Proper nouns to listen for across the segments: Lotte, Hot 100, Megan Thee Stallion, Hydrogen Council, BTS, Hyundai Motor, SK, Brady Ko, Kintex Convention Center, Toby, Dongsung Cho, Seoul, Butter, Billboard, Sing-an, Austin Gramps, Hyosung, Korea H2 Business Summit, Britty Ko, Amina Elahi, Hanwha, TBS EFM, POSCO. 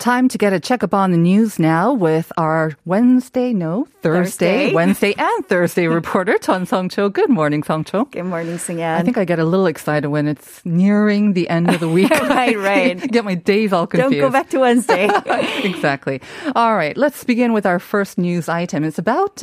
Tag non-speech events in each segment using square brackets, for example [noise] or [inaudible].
Time to get a check up on the news now with our Wednesday and Thursday reporter, Dongsung Cho. Good morning, Sung Cho. Good morning, Sing-an. I think I get a little excited when it's nearing the end of the week. Right. Get my days all confused. Don't go back to Wednesday. Exactly. All right, let's begin with our first news item. It's about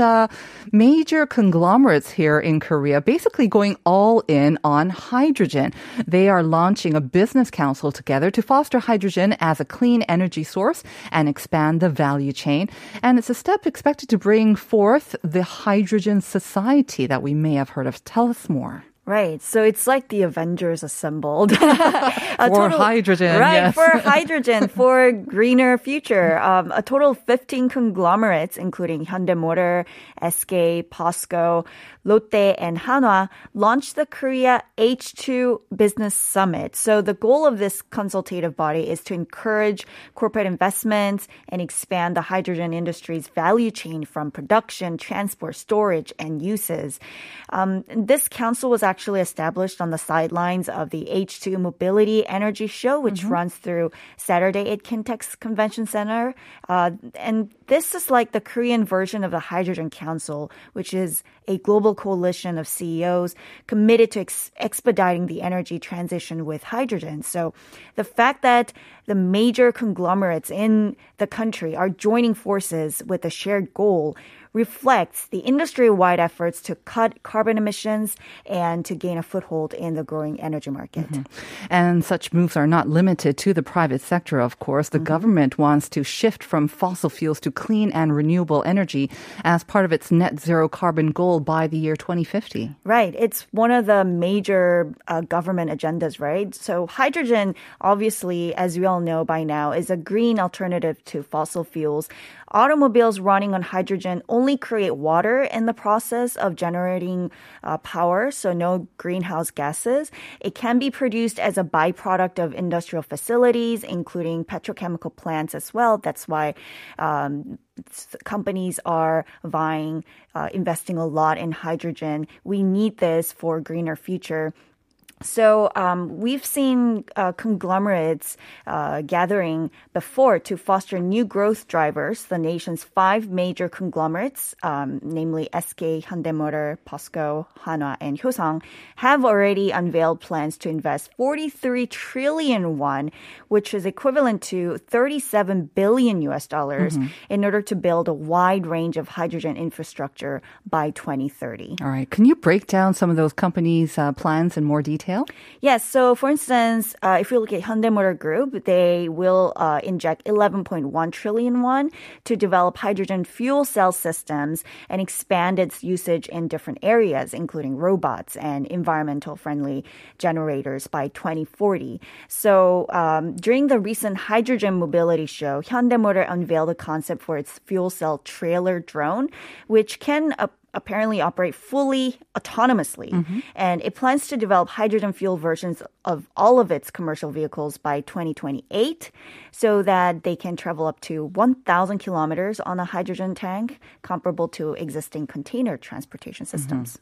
major conglomerates here in Korea, basically going all in on hydrogen. They are launching a business council together to foster hydrogen as a clean energy source and expand the value chain. And it's a step expected to bring forth the hydrogen society that we may have heard of. Tell us more. Right. So it's like the Avengers assembled. for hydrogen. Right, yes. For hydrogen, for greener future. A total of 15 conglomerates, including Hyundai Motor, SK, POSCO, Lotte, and Hanwha, launched the Korea H2 Business Summit. So the goal of this consultative body is to encourage corporate investments and expand the hydrogen industry's value chain from production, transport, storage, and uses. This council was actually established on the sidelines of the H2 Mobility Energy Show, which runs through Saturday at Kintex Convention Center. And this is like the Korean version of the Hydrogen Council, which is a global coalition of CEOs committed to expediting the energy transition with hydrogen. So the fact that the major conglomerates in the country are joining forces with a shared goal reflects the industry-wide efforts to cut carbon emissions and to gain a foothold in the growing energy market. And such moves are not limited to the private sector, of course. The government wants to shift from fossil fuels to clean and renewable energy as part of its net zero carbon goal by the year 2050. Right. It's one of the major government agendas, right? So hydrogen, obviously, as we all know by now, is a green alternative to fossil fuels. Automobiles running on hydrogen only create water in the process of generating power, so no greenhouse gases. It can be produced as a byproduct of industrial facilities, including petrochemical plants as well. That's why companies are vying, investing a lot in hydrogen. We need this for a greener future. So we've seen conglomerates gathering before to foster new growth drivers. The nation's five major conglomerates, namely SK, Hyundai Motor, POSCO, Hanwha, and Hyosung, have already unveiled plans to invest 43 trillion won, which is equivalent to $37 billion, in order to build a wide range of hydrogen infrastructure by 2030. All right. Can you break down some of those companies' plans in more detail? Yes. So, for instance, if you look at Hyundai Motor Group, they will inject 11.1 trillion won to develop hydrogen fuel cell systems and expand its usage in different areas, including robots and environmental-friendly generators by 2040. So, during the recent Hydrogen Mobility Show, Hyundai Motor unveiled a concept for its fuel cell trailer drone, which can apparently operate fully autonomously. And it plans to develop hydrogen fuel versions of all of its commercial vehicles by 2028 so that they can travel up to 1,000 kilometers on a hydrogen tank, comparable to existing container transportation systems.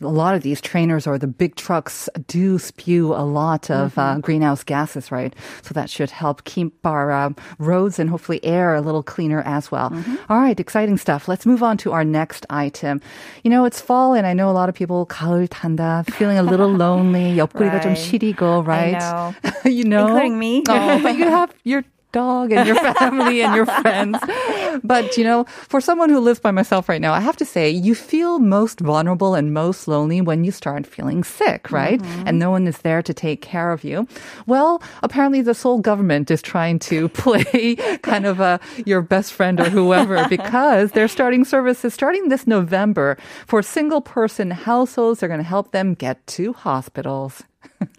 A lot of these trainers or the big trucks do spew a lot of greenhouse gases, right? So that should help keep our roads and hopefully air a little cleaner as well. All right, exciting stuff. Let's move on to our next item. You know, it's fall, and I know a lot of people 가을 탄다, feeling a little lonely. 옆구리가 좀 시리고, right? I know. You know, including me. Oh, but you have your dog and your family and your friends. But, you know, for someone who lives by myself right now, I have to say you feel most vulnerable and most lonely when you start feeling sick, right? Mm-hmm. And no one is there to take care of you. Well, apparently the Seoul government is trying to play kind of your best friend or whoever, because they're starting services starting this November for single person households. They're going to help them get to hospitals.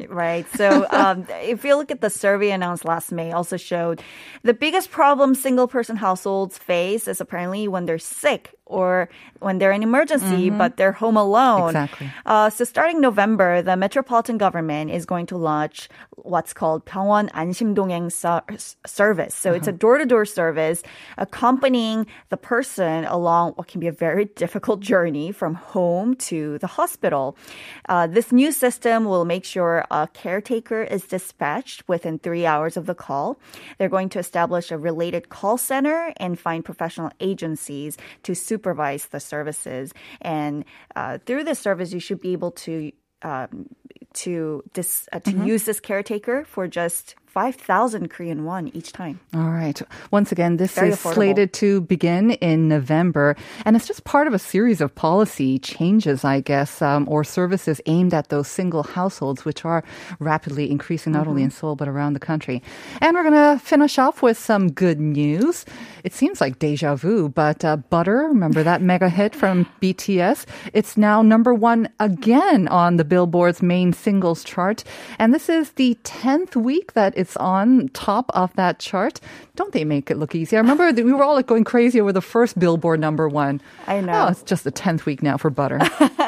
Right. So if you look at the survey announced last May, also showed the biggest problem single-person households face is apparently when they're sick or when they're in emergency, but they're home alone. Exactly. So starting November, the metropolitan government is going to launch what's called 병원 안심동행 service. So it's a door-to-door service accompanying the person along what can be a very difficult journey from home to the hospital. This new system will make sure a caretaker is dispatched within 3 hours of the call. They're going to establish a related call center and find professional agencies to supervise the services. And through this service, you should be able to use this caretaker for just 5,000 Korean won each time. All right. Once again, this is affordable. Slated to begin in November, and it's just part of a series of policy changes, I guess, or services aimed at those single households, which are rapidly increasing not only in Seoul but around the country. And we're going to finish off with some good news. It seems like deja vu, but Butter, remember that mega hit from BTS? It's now number one again on the Billboard's main singles chart, and this is the 10th week that it's on top of that chart. Don't they make it look easy? I remember that we were all like going crazy over the first Billboard number one. I know. Oh, it's just the 10th week now for Butter.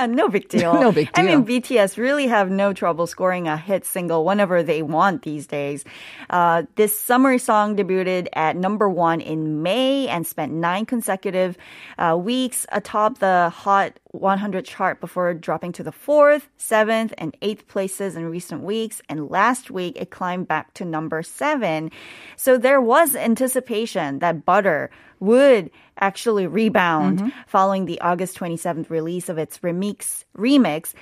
No big deal. No big deal. I mean, BTS really have no trouble scoring a hit single whenever they want these days. This summer song debuted at number one in May and spent 9 consecutive weeks atop the Hot 100 chart before dropping to the 4th, 7th, and 8th places in recent weeks. And last week, it climbed back to number 7. So there was anticipation that Butter would actually rebound following the August 27th release of its remix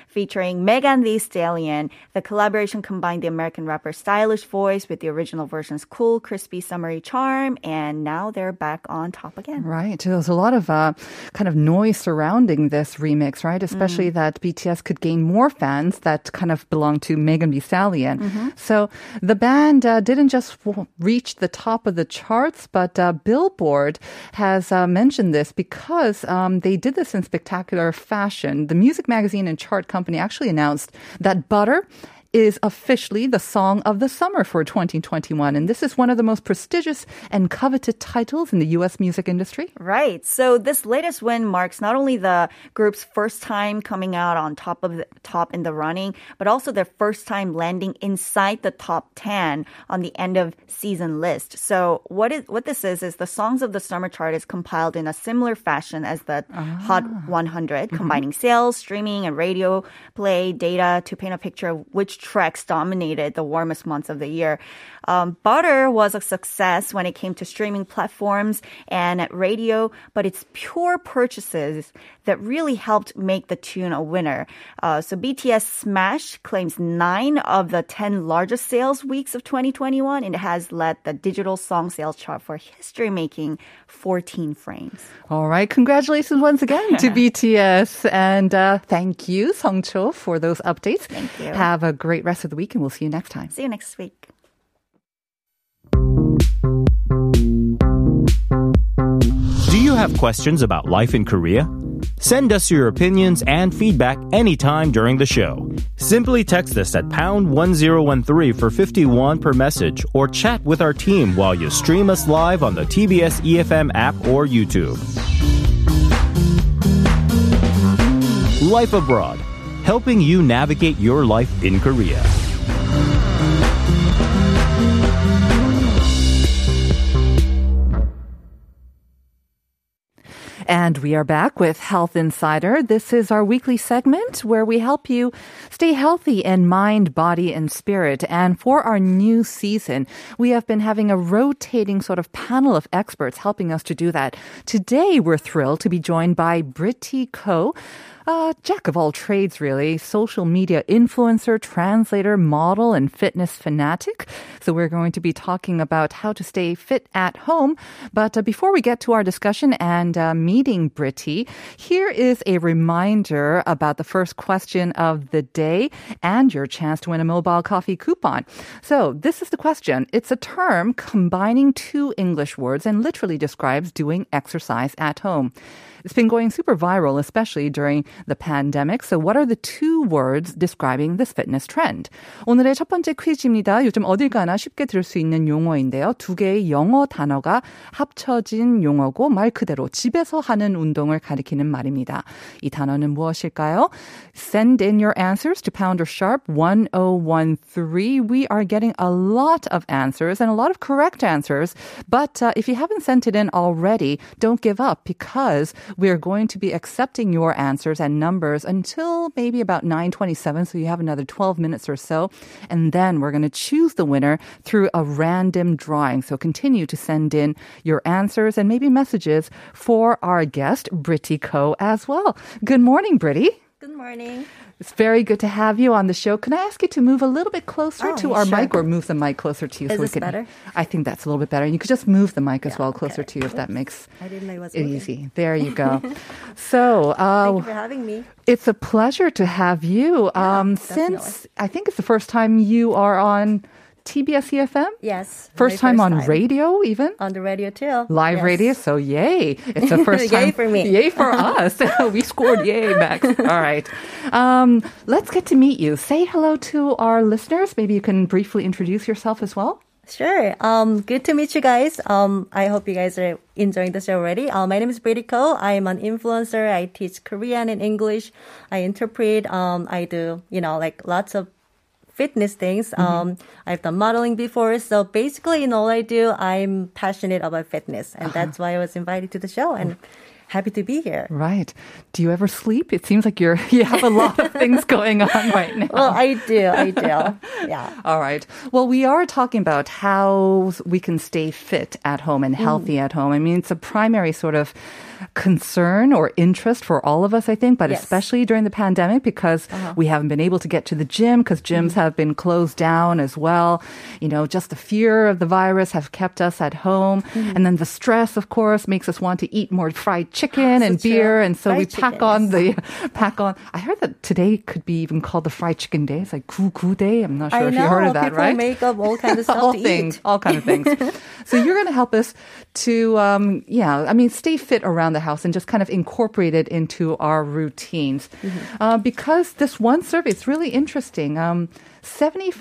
featuring Megan Thee Stallion. The collaboration combined the American rapper's stylish voice with the original version's cool, crispy, summery charm, and now they're back on top again. Right. There was a lot of kind of noise surrounding this remix, right? Especially that BTS could gain more fans that kind of belong to Megan Thee Stallion. So the band didn't just reach the top of the charts, but Billboard has mentioned this because they did this in spectacular fashion. The music magazine and chart company actually announced that Butter is officially the song of the summer for 2021. And this is one of the most prestigious and coveted titles in the U.S. music industry. Right. So this latest win marks not only the group's first time coming out on top in the running, but also their first time landing inside the top 10 on the end of season list. So what this is the Songs of the Summer chart is compiled in a similar fashion as the Hot 100, combining sales, streaming, and radio play data to paint a picture of which tracks dominated the warmest months of the year. Butter was a success when it came to streaming platforms and at radio, but it's pure purchases that really helped make the tune a winner. So BTS Smash claims 9 of the 10 largest sales weeks of 2021, and it has led the digital song sales chart for history-making 14 frames. All right, congratulations once again to BTS, and thank you, Song Cho, for those updates. Thank you. Have a great rest of the week, and we'll see you next time. See you next week. Do you have questions about life in Korea? Send us your opinions and feedback anytime during the show. Simply text us at #1013 for 51 per message, or chat with our team while you stream us live on the TBS EFM app or YouTube. Life Abroad, helping you navigate your life in Korea. And we are back with Health Insider. This is our weekly segment where we help you stay healthy in mind, body, and spirit. And for our new season, we have been having a rotating sort of panel of experts helping us to do that. Today, we're thrilled to be joined by Britty Ko, jack of all trades, really. Social media influencer, translator, model, and fitness fanatic. So we're going to be talking about how to stay fit at home. But before we get to our discussion and meeting Britty, here is a reminder about the first question of the day and your chance to win a mobile coffee coupon. So this is the question. It's a term combining two English words and literally describes doing exercise at home. It's been going super viral, especially during the pandemic. So what are the two words describing this fitness trend? 오늘의 첫 번째 퀴즈입니다. 요즘 어딜 가나 쉽게 들을 수 있는 용어인데요. 두 개의 영어 단어가 합쳐진 용어고 말 그대로 집에서 하는 운동을 가리키는 말입니다. 이 단어는 무엇일까요? Send in your answers to Pounder Sharp 1013. We are getting a lot of answers and a lot of correct answers. But if you haven't sent it in already, don't give up because we are going to be accepting your answers and numbers until maybe about 9:27, so you have another 12 minutes or so. And then we're going to choose the winner through a random drawing. So continue to send in your answers and maybe messages for our guest, Britty Ko, as well. Good morning, Britty. Good morning. It's very good to have you on the show. Can I ask you to move a little bit closer to our mic or move the mic closer to you? Is this better? I think that's a little bit better. You could just move the mic as well closer to you if that makes it easy. There you go. So, thank you for having me. It's a pleasure to have you. Since I think it's the first time you are on TBS EFM? Yes. First time on radio even? On the radio too. Live radio, so yay. It's the first time. Yay for me. Yay for us. We scored yay, Max. All right. Let's get to meet you. Say hello to our listeners. Maybe you can briefly introduce yourself as well. Sure. Good to meet you guys. I hope you guys are enjoying the show already. My name is Brady Ko. I'm an influencer. I teach Korean and English. I interpret. I do, lots of fitness things. I've done modeling before, so basically in all I do, I'm passionate about fitness, and that's why I was invited to the show, and happy to be here. Right. Do you ever sleep? It seems like you have a lot of things going on right now. Well, I do. Yeah. All right. Well, we are talking about how we can stay fit at home and healthy at home. I mean, it's a primary sort of concern or interest for all of us, I think, but especially during the pandemic because we haven't been able to get to the gym because gyms have been closed down as well. Just the fear of the virus have kept us at home. And then the stress, of course, makes us want to eat more fried chicken and beer, and so we pack on. I heard that today could be even called the fried chicken day. It's like Gugu day. I'm not sure if you heard of that, right? I know. People make up all kinds of stuff all kinds of things. So you're going to help us to, stay fit around the house and just kind of incorporate it into our routines. Because this one survey, it's really interesting. 75%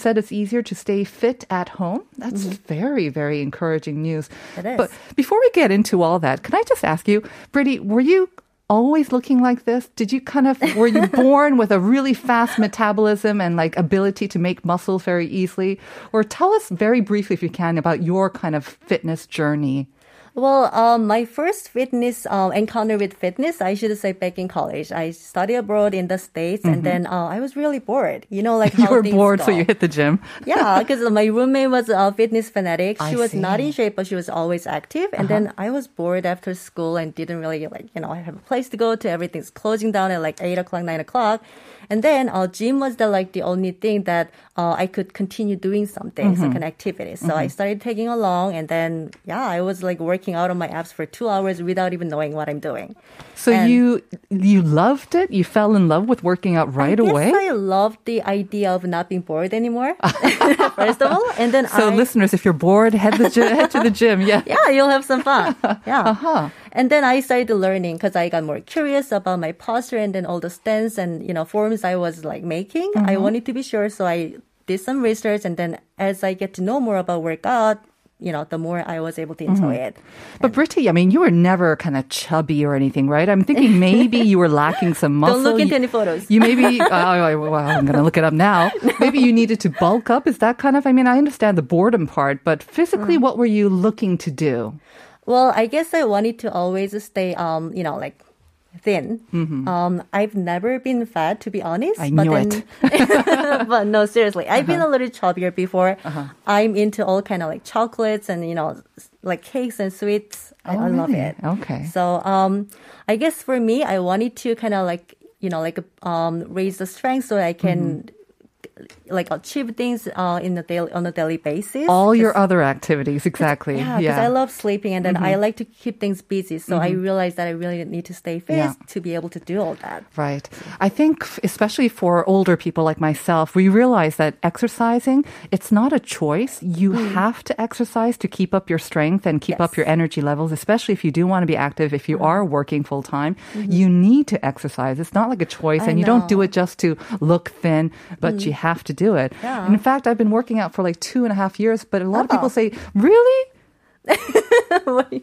said it's easier to stay fit at home. That's very, very encouraging news. It is. But before we get into all that, can I just ask you, Britty, were you always looking like this? Were you born with a really fast metabolism and like ability to make muscles very easily? Or tell us very briefly, if you can, about your kind of fitness journey. Well, my first fitness encounter with fitness, I should say, back in college. I studied abroad in the States, and then I was really bored. How you were bored, so you hit the gym. Yeah, because my roommate was a fitness fanatic. She was not in shape, but she was always active. And then I was bored after school and didn't really have a place to go to. Everything's closing down at 8 o'clock, 9 o'clock. And then gym was the only thing that I could continue doing something, like an activity. So I started tagging along, and then I was working out on my abs for 2 hours without even knowing what I'm doing. So you loved it? You fell in love with working out right away? Yes, I loved the idea of not being bored anymore. First of all, and then so listeners, if you're bored, head to the gym. Yeah, yeah, you'll have some fun. Yeah. And then I started learning because I got more curious about my posture and then all the stance and, forms I was making. I wanted to be sure. So I did some research. And then as I get to know more about workout, the more I was able to enjoy it. But Britty, I mean, you were never kind of chubby or anything, right? I'm thinking maybe you were lacking some muscle. Don't look into any photos. You maybe, I'm going to look it up now. No. Maybe you needed to bulk up. Is that I understand the boredom part, but physically, what were you looking to do? Well, I guess I wanted to always stay, thin. I've never been fat, to be honest. I knew it. But no, seriously, I've been a little chubbier before. I'm into all kind of chocolates and like cakes and sweets. I love it. Okay. So I guess for me, I wanted to kind of like, you know, like raise the strength so I can like achieve things on a daily basis. All your other activities, exactly. Yeah, because I love sleeping and then I like to keep things busy. So I realized that I really need to stay fit to be able to do all that. Right. I think especially for older people like myself, we realize that exercising, it's not a choice. You have to exercise to keep up your strength and keep up your energy levels, especially if you do want to be active. If you are working full time, you need to exercise. It's not like a choice and you don't do it just to look thin, but you have to do it. Yeah. In fact, I've been working out for like 2.5 years, but a lot of people say, really?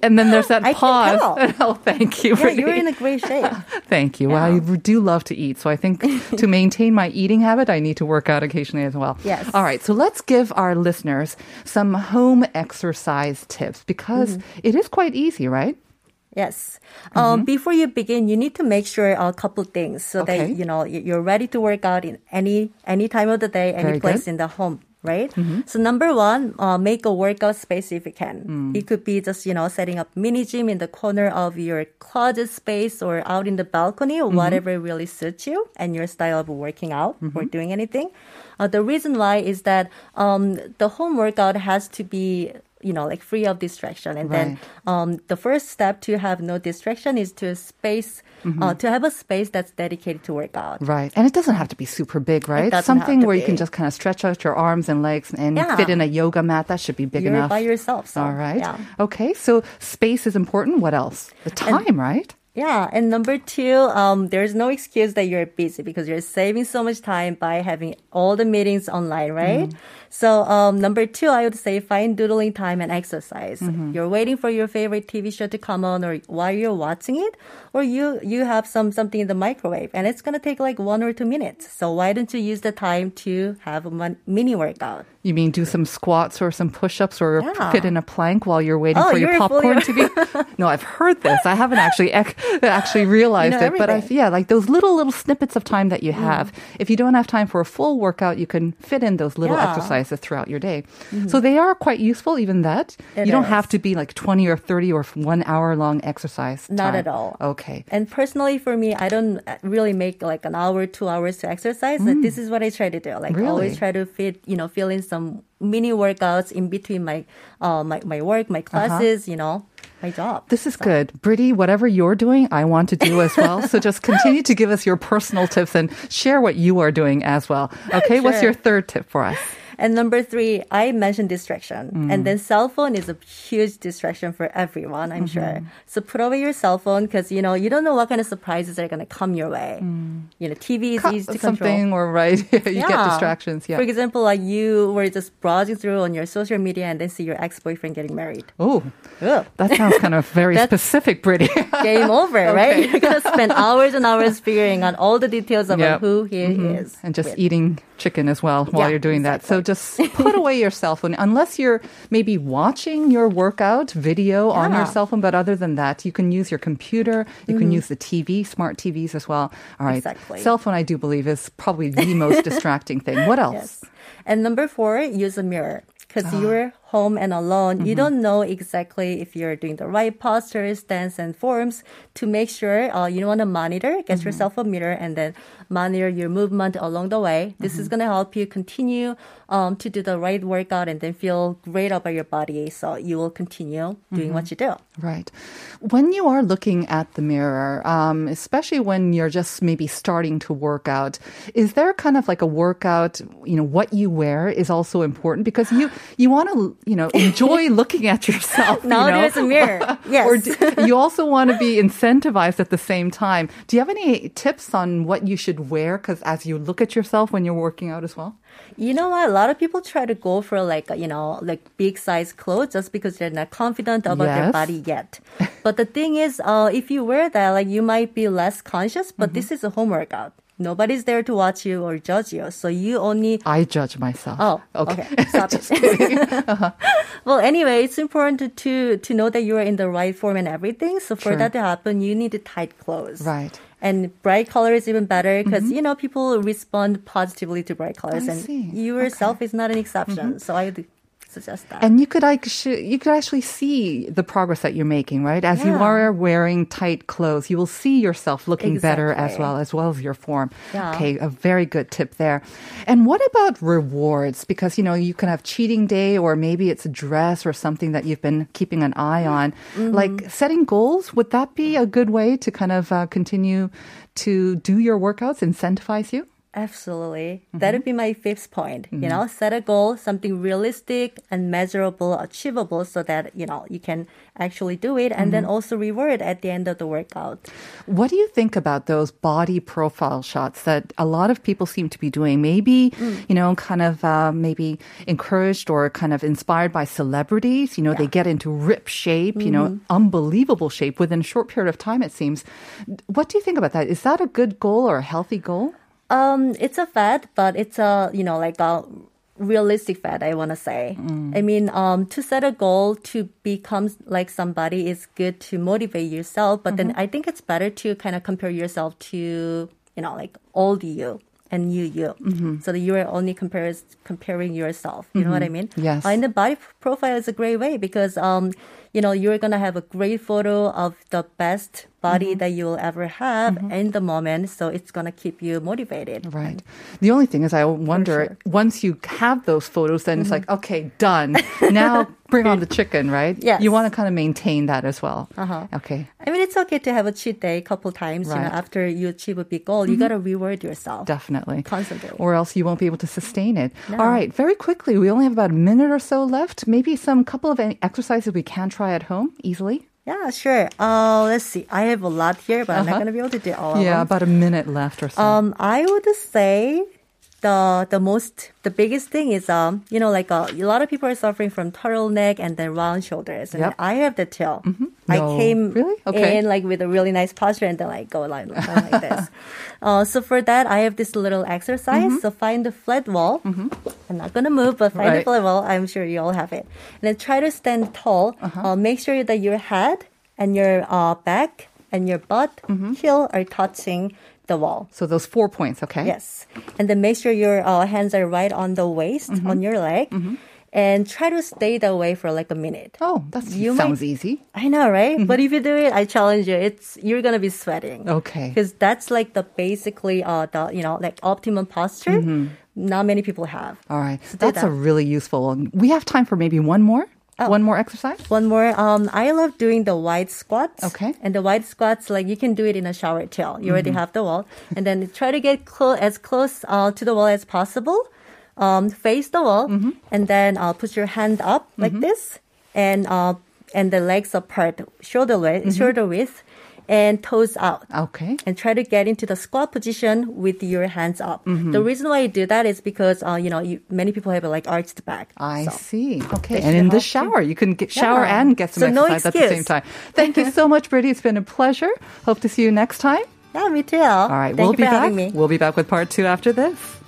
And then there's that pause. Oh, thank you. Yeah, Britty, you're in a great shape. Thank you. Yeah. Well, I do love to eat, so I think to maintain my eating habit, I need to work out occasionally as well. Yes. All right, so let's give our listeners some home exercise tips because it is quite easy, right? Yes. Before you begin, you need to make sure a couple things so that you know you're ready to work out in any time of the day, any place in the home, right? So number one, make a workout space if you can. It could be just, you know, setting up mini gym in the corner of your closet space or out in the balcony or whatever really suits you and your style of working out or doing anything. The reason why is that the home workout has to be, you know, like free of distraction. And then the first step to have no distraction is to have a space that's dedicated to workout. Right. And it doesn't have to be super big, right? Something where you can just kind of stretch out your arms and legs and fit in a yoga mat. That should be big enough. You're by yourself. So, all right. Yeah. Okay. So space is important. What else? The time, right? Yeah. And number two, there's no excuse that you're busy because you're saving so much time by having all the meetings online, right? So number two, I would say find doodling time and exercise. You're waiting for your favorite TV show to come on or while you're watching it, or you have something in the microwave and it's going to take like 1 or 2 minutes. So why don't you use the time to have a mini workout? You mean do some squats or some push-ups or fit in a plank while you're waiting for your popcorn to be... No, I've heard this. I haven't actually realized it. Everything. But like those little snippets of time that you have. If you don't have time for a full workout, you can fit in those little exercises throughout your day. So they are quite useful, even that. You don't have to be like 20 or 30 or 1 hour long exercise time. Not at all. Okay. And personally for me, I don't really make like an hour, 2 hours to exercise. This is what I try to do. Like always try to fill in some mini workouts in between my my work, my classes, my job. This is good. Britty, whatever you're doing, I want to do as well. So just continue to give us your personal tips and share what you are doing as well. Okay, sure. What's your third tip for us? And number three, I mentioned distraction. And then cell phone is a huge distraction for everyone, I'm sure. So put away your cell phone because, you don't know what kind of surprises are going to come your way. TV is easy to control. Something or you get distractions. Yeah. For example, like you were just browsing through on your social media and then see your ex-boyfriend getting married. Oh, that sounds kind of very specific, Britty. Game over, right? You're going to spend hours and hours figuring out all the details about who he is. And just eating chicken as well while you're doing that. So just put away your cell phone unless you're maybe watching your workout video on your cell phone. But other than that, you can use your computer. You can use the TV, smart TVs as well. All right. Exactly. Cell phone, I do believe, is probably the most distracting thing. What else? Yes. And number four, use a mirror. Because you're home and alone, you don't know exactly if you're doing the right postures, stance, and forms to make sure you want to monitor, get yourself a mirror, and then monitor your movement along the way. This is going to help you continue to do the right workout and then feel great about your body. So you will continue doing what you do. Right. When you are looking at the mirror, especially when you're just maybe starting to work out, is there kind of like a workout, what you wear is also important because you want to, enjoy looking at yourself. There's a mirror. Yes. Or you also want to be incentivized at the same time. Do you have any tips on what you should wear? Because as you look at yourself when you're working out as well? You know what? A lot of people try to go for like big size clothes just because they're not confident about their body yet. But the thing is, if you wear that, like you might be less conscious, but this is a home workout. Nobody's there to watch you or judge you. So you only... I judge myself. Oh, okay. Stop it. kidding. [laughs] Well, anyway, it's important to know that you are in the right form and everything. So for that to happen, you need tight clothes. Right. And bright color is even better because, people respond positively to bright colors. I see. You yourself is not an exception. So I So just that. And you could, you could actually see the progress that you're making, right? As you are wearing tight clothes, you will see yourself looking better as well as your form. Yeah. Okay, a very good tip there. And what about rewards? Because, you know, you can have cheating day or maybe it's a dress or something that you've been keeping an eye on. Mm-hmm. Like setting goals, would that be a good way to kind of continue to do your workouts, incentivize you? Absolutely. Mm-hmm. That would be my fifth point. Mm-hmm. You know, set a goal, something realistic and measurable, achievable so that, you know, you can actually do it and then also reward at the end of the workout. What do you think about those body profile shots that a lot of people seem to be doing? Maybe, you know, kind of maybe encouraged or kind of inspired by celebrities. You know, they get into ripped shape, you know, unbelievable shape within a short period of time, it seems. What do you think about that? Is that a good goal or a healthy goal? It's a fad, but it's a, you know, like a realistic fad, I want to say. I mean, to set a goal to become like somebody is good to motivate yourself, but then I think it's better to kind of compare yourself to, you know, like old you and new you. So that you are only comparing yourself. You know what I mean? Yes. And the body profile is a great way because, you know, you're going to have a great photo of the best body that you'll ever have in the moment. So it's going to keep you motivated. Right. The only thing is I wonder, once you have those photos, then it's like, okay, done. Now bring on the chicken, right? Yes. You want to kind of maintain that as well. Okay. I mean, it's okay to have a cheat day a couple times, you know, after you achieve a big goal. You got to reward yourself. Definitely. Constantly. Or else you won't be able to sustain it. No. All right. Very quickly, we only have about a minute or so left. Maybe some couple of exercises we can try at home easily. Yeah, sure. Let's see. I have a lot here, but I'm not going to be able to do all of them. Yeah, about a minute left or so. I would say the biggest thing is, you know, like a lot of people are suffering from turtleneck and then round shoulders. And I have that too. I came in like with a really nice posture and then like go like this. So for that, I have this little exercise. So find a flat wall. I'm not going to move, but find a flat wall. I'm sure you all have it. And then try to stand tall. Make sure that your head and your back and your butt, heel are touching the wall. So those 4 points, okay? Yes. And then make sure your hands are right on the waist, on your leg. And try to stay that way for like a minute. Oh, that sounds easy. I know, right? But if you do it, I challenge you. You're gonna be sweating. Okay. Because that's like the optimum posture. Not many people have. All right. So that's a really useful one. We have time for maybe one more. Oh. One more exercise? One more. I love doing the wide squats. Okay. And the wide squats, like you can do it in a shower towel. You already have the wall. And then try to get as close to the wall as possible. Face the wall. And then put your hand up like this. And the legs apart, shoulder width. And toes out. Okay. And try to get into the squat position with your hands up. The reason why you do that is because, you know, many people have a like arched back. I see. Okay. And in the shower, you can shower and get some exercise at the same time. Thank you so much, Britty. It's been a pleasure. Hope to see you next time. Yeah, me too. All right. Thank you for having me. We'll be back with part 2 after this.